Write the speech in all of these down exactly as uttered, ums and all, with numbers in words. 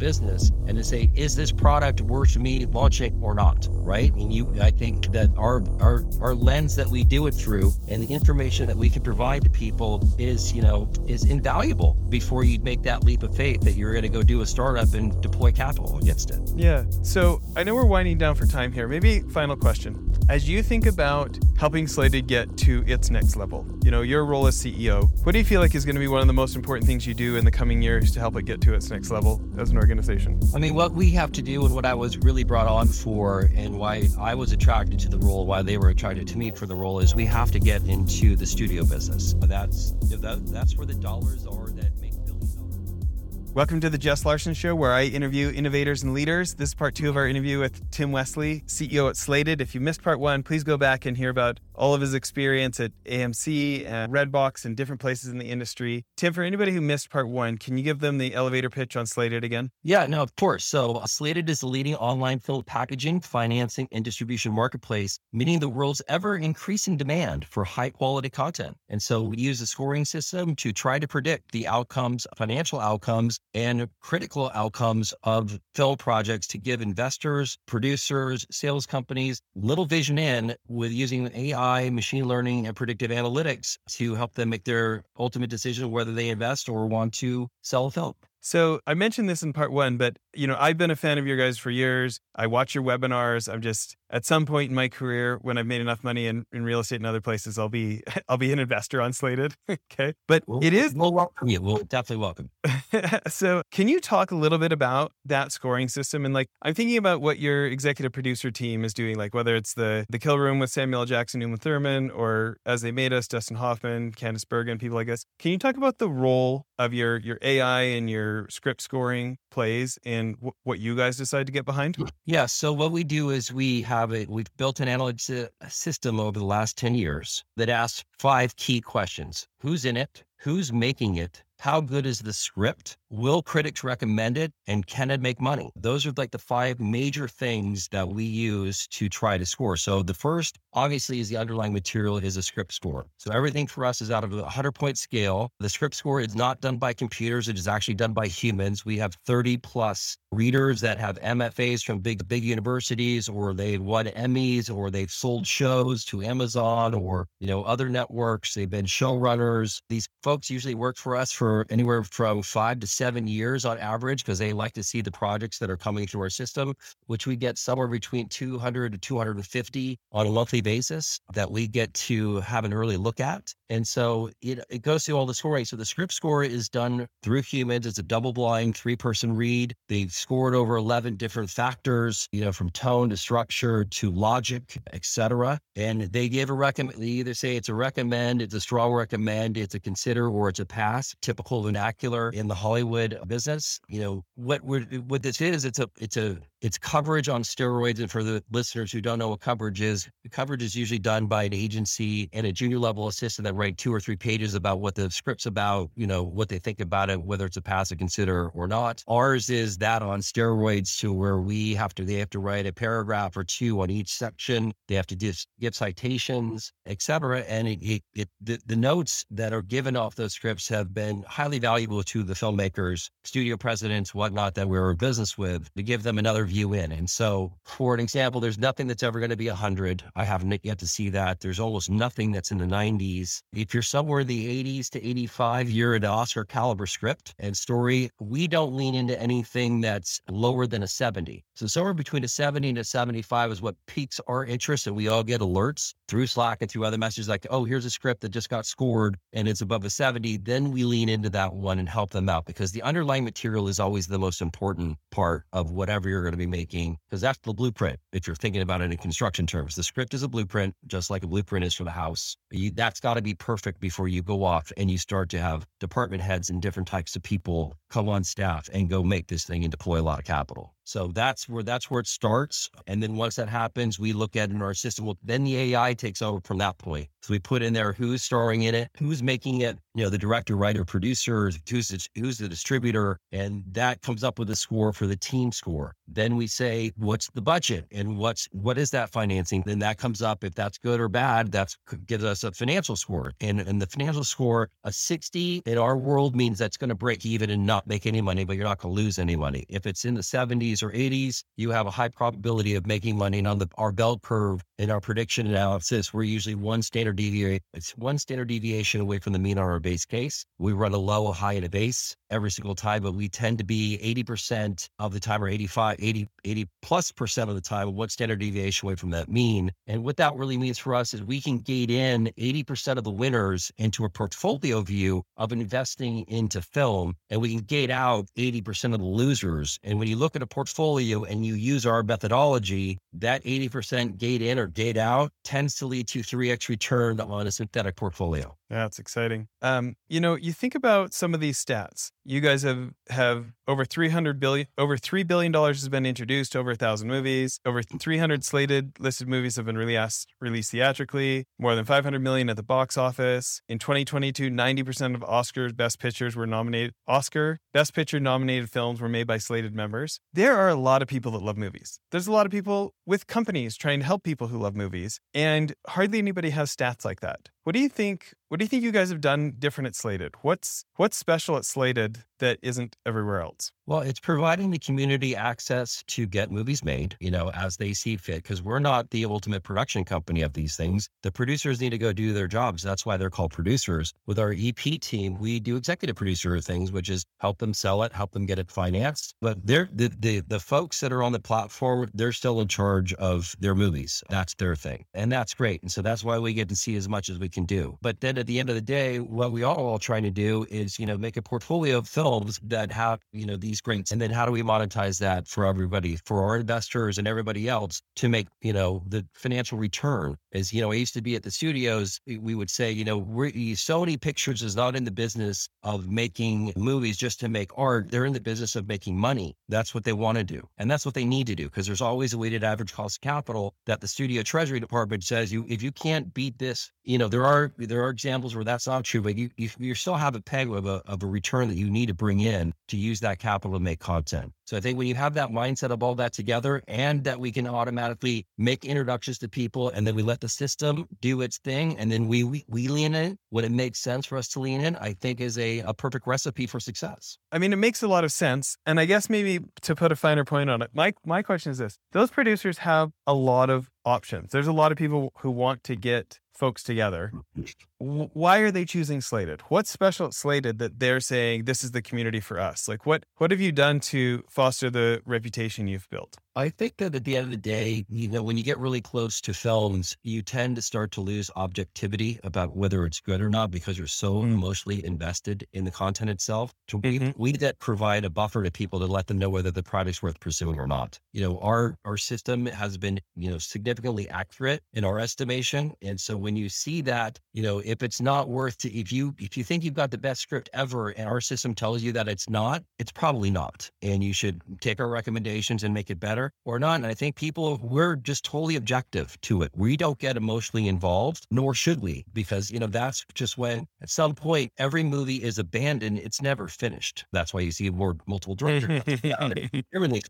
business and to say, is this product worth me launching or not, right? And you, I think that our our our lens that we do it through and the information that we can provide to people is, you know, is invaluable before you make that leap of faith that you're going to go do a startup and deploy capital against it. Yeah. So I know we're winding down for time here. Maybe final question. As you think about helping Slated get to its next level, you know, your role as C E O, what do you feel like is going to be one of the most important things you do in the coming years to help it get to its next level as an organization? I mean, what we have to do and what I was really brought on for and why I was attracted to the role, why they were attracted to me for the role, is we have to get into the studio business. That's, that, that's where the dollars are that make billions of dollars. Welcome to the Jess Larson Show, where I interview innovators and leaders. This is part two of our interview with Tim Wesley, C E O at Slated. If you missed part one, please go back and hear about all of his experience at A M C and Redbox and different places in the industry. Tim, for anybody who missed part one, can you give them the elevator pitch on Slated again? Yeah, no, of course. So Slated is the leading online film packaging, financing, and distribution marketplace, meeting the world's ever-increasing demand for high-quality content. And so we use a scoring system to try to predict the outcomes, financial outcomes, and critical outcomes of film projects to give investors, producers, sales companies little vision in with using A I, machine learning, and predictive analytics to help them make their ultimate decision whether they invest or want to sell a film. So I mentioned this in part one, but you know, I've been a fan of your guys for years. I watch your webinars. I'm just, at some point in my career, when I've made enough money in, in real estate and other places, I'll be, I'll be an investor on Slated. Okay. But we'll, it is. We'll welcome you. We'll definitely welcome. So can you talk a little bit about that scoring system? And like, I'm thinking about what your executive producer team is doing, like whether it's the, the Kill Room with Samuel L. Jackson, Uma Thurman, or As They Made Us, Dustin Hoffman, Candice Bergen, people like this. Can you talk about the role of your, your A I and your script scoring plays and w- what you guys decide to get behind? Yeah. So what we do is we have it, we've built an analytics system over the last ten years that asks five key questions. Who's in it? Who's making it? How good is the script? Will critics recommend it? And can it make money? Those are like the five major things that we use to try to score. So the first, obviously, is the underlying material is a script score. So everything for us is out of a one hundred point scale. The script score is not done by computers. It is actually done by humans. We have thirty plus readers that have M F As from big, big universities, or they've won Emmys, or they've sold shows to Amazon or, you know, other networks. They've been showrunners. These folks usually work for us for anywhere from five to seven years on average, because they like to see the projects that are coming through our system, which we get somewhere between two hundred to two hundred fifty on a monthly basis that we get to have an early look at. And so it, it goes through all the scoring. So the script score is done through humans. It's a double blind, three person read. They've scored over eleven different factors, you know, from tone to structure to logic, et cetera. And they give a recommend, they either say it's a recommend, it's a strong recommend, it's a consider, or it's a pass. Typical vernacular in the Hollywood business. You know, what we're, what this is, it's a, it's a, it's coverage on steroids. And for the listeners who don't know what coverage is, the coverage is usually done by an agency and a junior level assistant that write two or three pages about what the script's about, you know, what they think about it, whether it's a pass, a consider, or not. Ours is that on steroids, to where we have to, they have to write a paragraph or two on each section. They have to just give citations, et cetera. And it, it, it the, the notes that are given off those scripts have been highly valuable to the filmmakers, studio presidents, whatnot, that we were in business with, to give them another view in. And so, for an example, there's nothing that's ever going to be one hundred. I haven't yet to see that. There's almost nothing that's in the nineties. If you're somewhere in the eighties to eighty-five, you're an Oscar caliber script and story. We don't lean into anything that's lower than a seventy. So somewhere between a seventy and a seventy-five is what piques our interest, and we all get alerts through Slack and through other messages like, oh, here's a script that just got scored and it's above a seventy. Then we lean into that one and help them out, because the underlying material is always the most important part of whatever you're going to be making, because that's the blueprint. If you're thinking about it in construction terms, the script is a blueprint, just like a blueprint is for the house. You, that's got to be perfect before you go off and you start to have department heads and different types of people come on staff and go make this thing and deploy a lot of capital. So that's where, that's where it starts. And then once that happens, we look at it in our system. Well, then the A I takes over from that point. So we put in there who's starring in it, who's making it, you know, the director, writer, producer, who's the, who's the distributor, and that comes up with a score for the team score. Then we say, what's the budget and what's, what is that financing? Then that comes up. If that's good or bad, that gives us a financial score. And and the financial score, a sixty in our world means that's going to break even and not make any money, but you're not going to lose any money. If it's in the seventies or eighties, you have a high probability of making money. And on the, our bell curve in our prediction analysis, we're usually one standard deviation. It's one standard deviation away from the mean on our base case. We run a low, a high, and a base every single time, but we tend to be eighty percent of the time, or eighty-five, eighty, eighty plus percent of the time, one standard deviation away from that mean. And what that really means for us is we can gate in eighty percent of the winners into a portfolio view of investing into film, and we can gate out eighty percent of the losers. And when you look at a portfolio and you use our methodology, that eighty percent gate in or gate out tends to lead to three x return on a synthetic portfolio. That's exciting. Um, you know, you think about some of these stats. You guys have, have over three hundred billion, over three billion dollars has been introduced, over a thousand movies, over three hundred slated listed movies have been released, released theatrically, more than five hundred million at the box office. In twenty twenty-two, ninety percent of Oscar's Best Pictures were nominated. Oscar Best Picture nominated films were made by Slated members. There are a lot of people that love movies. There's a lot of people with companies trying to help people who love movies, and hardly anybody has stats like that. What do you think? What do you think you guys have done different at Slated? What's what's special at Slated that isn't everywhere else? Well, it's providing the community access to get movies made, you know, as they see fit, because we're not the ultimate production company of these things. The producers need to go do their jobs. That's why they're called producers. With our E P team, we do executive producer things, which is help them sell it, help them get it financed. But they're, the, the, the folks that are on the platform, they're still in charge of their movies. That's their thing. And that's great. And so that's why we get to see as much as we can do. But then at the end of the day, what we are all trying to do is, you know, make a portfolio of films that have, you know, these greats. And then how do we monetize that for everybody, for our investors and everybody else to make, you know, the financial return? As, you know, I used to be at the studios, we would say, you know, we're, Sony Pictures is not in the business of making movies just to make art. They're in the business of making money. That's what they want to do. And that's what they need to do, because there's always a weighted average cost of capital that the studio treasury department says, you if you can't beat this, you know, there are there are examples where that's not true, but you you, you still have a peg of a, of a return that you need to bring in to use that capital to make content. So I think when you have that mindset of all that together, and that we can automatically make introductions to people, and then we let the system do its thing, and then we we, we lean in when it makes sense for us to lean in, I think is a, a perfect recipe for success. I mean, it makes a lot of sense. And I guess maybe to put a finer point on it, my my question is this. Those producers have a lot of options. There's a lot of people who want to get folks together. Why are they choosing Slated? What's special at Slated that they're saying this is the community for us? Like, what what have you done to foster the reputation you've built? I think that at the end of the day, you know, when you get really close to films, you tend to start to lose objectivity about whether it's good or not, because you're so mm. emotionally invested in the content itself. So mm-hmm. we, we that provide a buffer to people to let them know whether the product's worth pursuing or not. You know, our our system has been, you know, significantly accurate in our estimation. And so when you see that, you know, if it's not worth to, if you, if you think you've got the best script ever and our system tells you that it's not, it's probably not. And you should take our recommendations and make it better or not. And I think people, we're just totally objective to it. We don't get emotionally involved, nor should we, because, you know, that's just when at some point every movie is abandoned. It's never finished. That's why you see more multiple directors.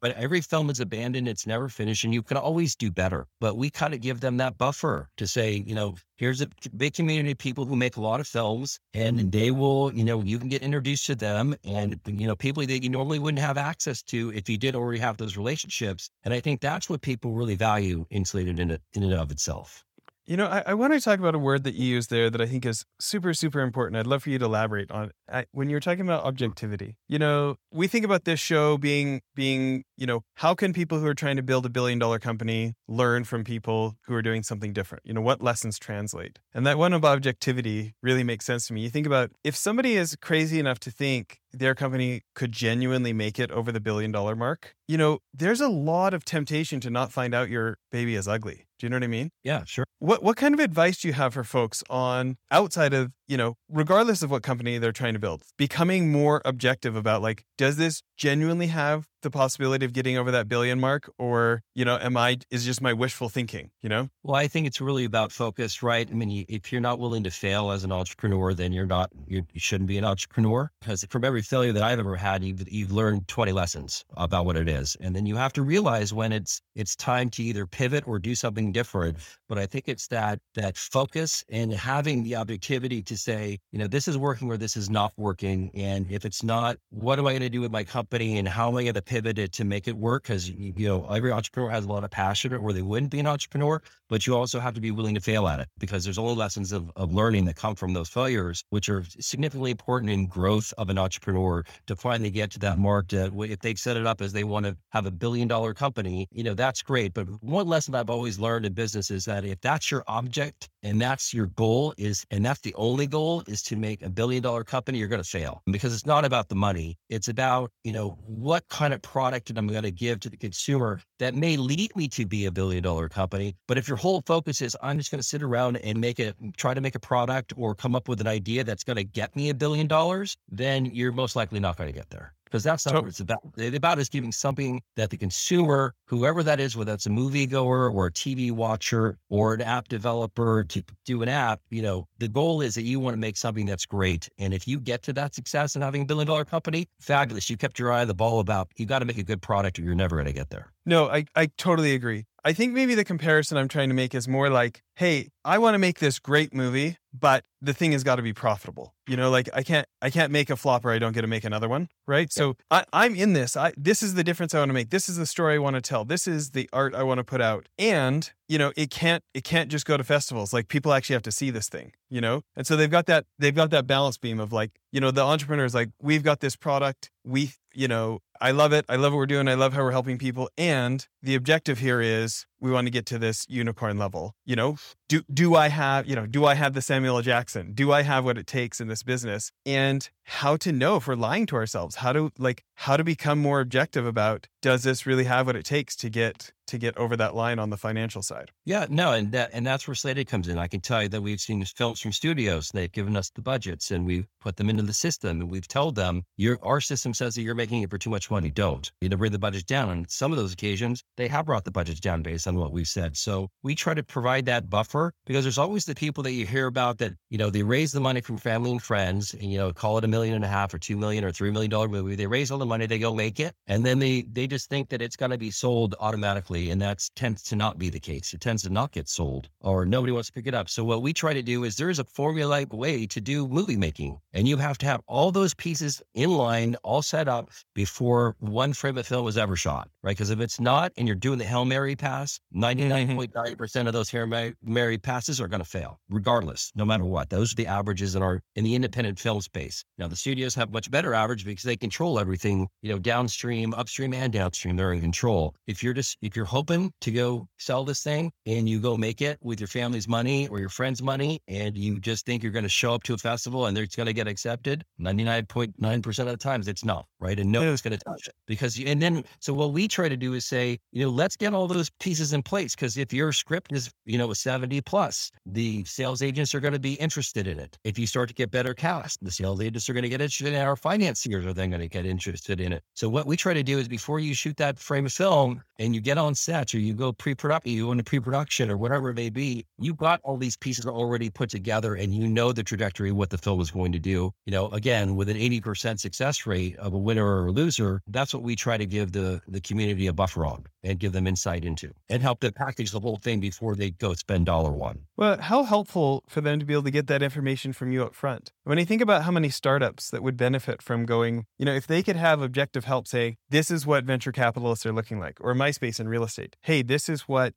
But every film is abandoned. It's never finished, and you can always do better. But we kind of give them that buffer to say, you know, here's a big community of people who make a lot of films, and they will, you know, you can get introduced to them, and, you know, people that you normally wouldn't have access to if you did already have those relationships. And I think that's what people really value insulated in, in and of itself. You know, I, I want to talk about a word that you used there that I think is super, super important. I'd love for you to elaborate on I, when you're talking about objectivity. You know, we think about this show being, being, you know, how can people who are trying to build a billion dollar company learn from people who are doing something different? You know, what lessons translate? And that one about objectivity really makes sense to me. You think about if somebody is crazy enough to think their company could genuinely make it over the billion dollar mark, you know, there's a lot of temptation to not find out your baby is ugly. Do you know what I mean? Yeah, sure. What what kind of advice do you have for folks on outside of you know, regardless of what company they're trying to build, becoming more objective about, like, does this genuinely have the possibility of getting over that billion mark? Or, you know, am I, is just my wishful thinking, you know? Well, I think it's really about focus, right? I mean, if you're not willing to fail as an entrepreneur, then you're not, you, you shouldn't be an entrepreneur, because from every failure that I've ever had, you've, you've learned twenty lessons about what it is. And then you have to realize when it's, it's time to either pivot or do something different. But I think it's that, that focus and having the objectivity to say, you know, this is working or this is not working. And if it's not, what am I going to do with my company and how am I going to pivoted to make it work? Because, you know, every entrepreneur has a lot of passion or they wouldn't be an entrepreneur, but you also have to be willing to fail at it, because there's all lessons of, of learning that come from those failures, which are significantly important in growth of an entrepreneur to finally get to that mark. To, if they set it up as they want to have a billion dollar company, you know, that's great. But one lesson I've always learned in business is that if that's your object and that's your goal is, and that's the only goal is to make a billion dollar company, you're going to fail, because it's not about the money. It's about, you know, what kind of product that I'm going to give to the consumer that may lead me to be a billion dollar company. But if your whole focus is, I'm just going to sit around and make a, try to make a product or come up with an idea that's going to get me a billion dollars, then you're most likely not going to get there. Because that's not what it's about. It's about is giving something that the consumer, whoever that is, whether it's a moviegoer or a T V watcher or an app developer to do an app, you know, the goal is that you want to make something that's great. And if you get to that success in having a billion dollar company, fabulous. You kept your eye on the ball about, you got to make a good product or you're never going to get there. No, I, I totally agree. I think maybe the comparison I'm trying to make is more like, hey, I want to make this great movie, but the thing has got to be profitable. You know, like I can't, I can't make a flop or I don't get to make another one. Right. Yeah. So I, I'm in this, I, this is the difference I want to make. This is the story I want to tell. This is the art I want to put out. And, you know, it can't, it can't just go to festivals. Like people actually have to see this thing, you know? And so they've got that, they've got that balance beam of like, you know, the entrepreneur is like, we've got this product. We, you know, I love it. I love what we're doing. I love how we're helping people. And the objective here is we want to get to this unicorn level. You know, do, do I have, you know, do I have the Samuel L. Jackson? Do I have what it takes in this business? And how to know if we're lying to ourselves, how to like, how to become more objective about, does this really have what it takes to get, to get over that line on the financial side? Yeah, no. And that, and that's where Slated comes in. I can tell you that we've seen films from studios. They've given us the budgets and we've put them into the system and we've told them your, our system says that you're making it for too much money. Don't, you know, bring the budget down. And some of those occasions they have brought the budgets down based on what we've said. So we try to provide that buffer, because there's always the people that you hear about that, you know, they raise the money from family and friends and, you know, call it a million and a half or two million or three million dollars movie. They raise all the money, they go make it. And then they, they just think that it's going to be sold automatically. And that tends to not be the case. It tends to not get sold or nobody wants to pick it up. So what we try to do is there is a formulaic way to do movie making. And you have to have all those pieces in line, all set up before one frame of film was ever shot, right? Because if it's not, and you're doing the Hail Mary pass, ninety-nine point nine percent of those Hail Mary passes are going to fail regardless, no matter what. Those are the averages in our, in the independent film space. Now the studios have much better average because they control everything, you know, downstream, upstream and downstream, they're in control. If you're just, if you're hoping to go sell this thing and you go make it with your family's money or your friend's money, and you just think you're going to show up to a festival and it's going to get accepted, ninety-nine point nine percent of the times it's not, right? And no one's going to touch it because, you, and then, so what we try to do is say, you know, let's get all those pieces in place. Cause if your script is, you know, a seventy plus, the sales agents are going to be interested in it. If you start to get better cast, the sales agents are going to get interested in it. Our financiers are then going to get interested in it. So what we try to do is before you shoot that frame of film and you get on set or you go pre-production, you go into pre-production or whatever it may be, you got all these pieces already put together and you know the trajectory of what the film is going to do. You know, again, with an eighty percent success rate of a winner or a loser, that's what we try to give the, the community a buffer on and give them insight into and help them package the whole thing before they go spend dollar one. Well, how helpful for them to be able to get that information from you up front. When you think about how many startups that would benefit from going, you know, if they could have objective help say, this is what venture capitalists are looking like, or MySpace in real estate. Hey, this is what,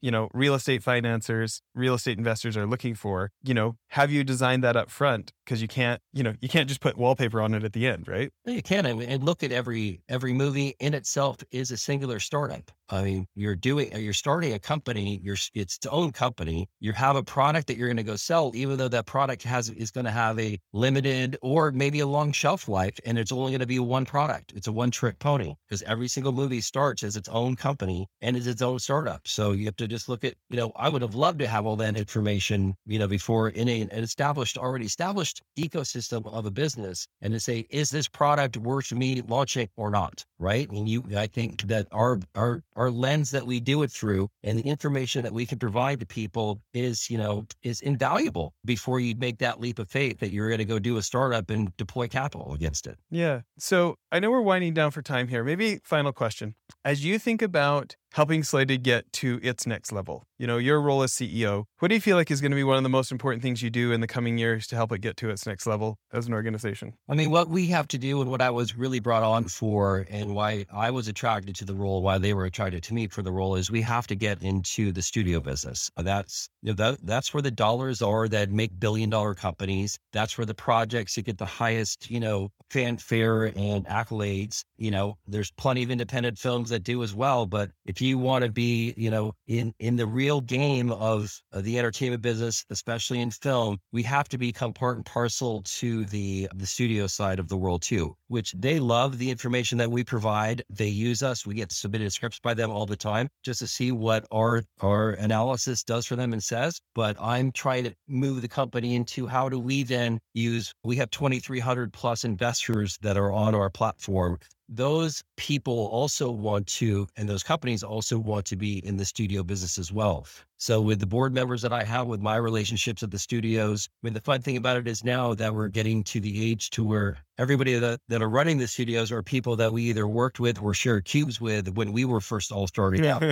you know, real estate financiers, real estate investors are looking for. You know, have you designed that up front? Because you can't, you know, you can't just put wallpaper on it at the end, right? You can. And look at every, every movie in itself is a singular startup. I mean, you're doing, you're starting a company, you're, it's its own company. You have a product that you're going to go sell, even though that product has, is going to have a limited or maybe a long shelf life. And it's only going to be one product. It's a one trick pony because every single movie starts as its own company and is its own startup. So you have to just look at, you know, I would have loved to have all that information, you know, before in a, an established, already established ecosystem of a business and to say, is this product worth me launching or not? Right. And you, I think that our, our, our lens that we do it through and the information that we can provide to people is, you know, is invaluable before you make that leap of faith that you're going to go do a startup and deploy capital against it. Yeah. So I know we're winding down for time here. Maybe final question. As you think about helping Slated get to its next level, you know, your role as C E O, what do you feel like is going to be one of the most important things you do in the coming years to help it get to its next level as an organization? I mean, what we have to do and what I was really brought on for and why I was attracted to the role, why they were attracted to me for the role is we have to get into the studio business. That's, you know, that, that's where the dollars are that make billion dollar companies. That's where the projects that get the highest, you know, fanfare and accolades. You know, there's plenty of independent films that do as well, but if you want to be, you know, in, in the real game of, of the entertainment business, especially in film, we have to become part and parcel to the, the studio side of the world too, which they love the information that we provide. They use us. We get submitted scripts by them all the time just to see what our, our analysis does for them and says, but I'm trying to move the company into how do we then use, we have twenty-three hundred plus investors that are on our platform. Those people also want to, and those companies also want to be in the studio business as well. So with the board members that I have, with my relationships at the studios, I mean, the fun thing about it is now that we're getting to the age to where everybody that, that are running the studios are people that we either worked with or shared cubes with when we were first all starting out.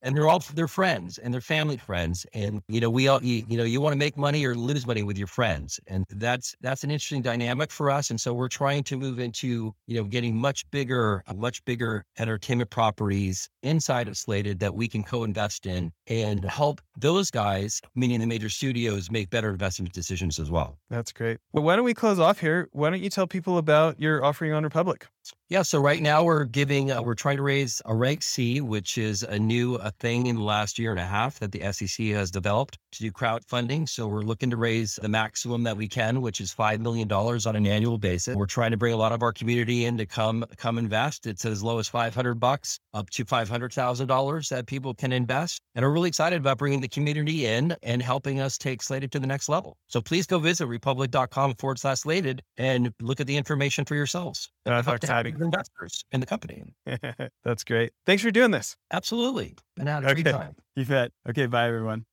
And they're all, they're friends and they're family friends. And, you know, we all, you, you know, you want to make money or lose money with your friends. And that's, that's an interesting dynamic for us. And so we're trying to move into, you know, getting much bigger, much bigger entertainment properties inside of Slated that we can co-invest in and help those guys, meaning the major studios, make better investment decisions as well. That's great. Well, why don't we close off here? Why don't you tell people about your offering on Republic? Yeah. So right now we're giving, uh, we're trying to raise a Reg C, which is a new a thing in the last year and a half that the S E C has developed to do crowdfunding. So we're looking to raise the maximum that we can, which is five million dollars on an annual basis. We're trying to bring a lot of our community in to come, come invest. It's as low as five hundred bucks up to five hundred thousand dollars that people can invest. And we're really excited about bringing the community in and helping us take Slated to the next level. So please go visit republic.com forward slash Slated and look at the information for yourselves. That's exciting. Investors in the company. That's great. Thanks for doing this. Absolutely. Been out of free time. You bet. Okay. Bye, everyone.